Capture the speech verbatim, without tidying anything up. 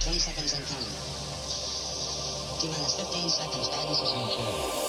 ten seconds and counting. T minus fifteen seconds, guidance is in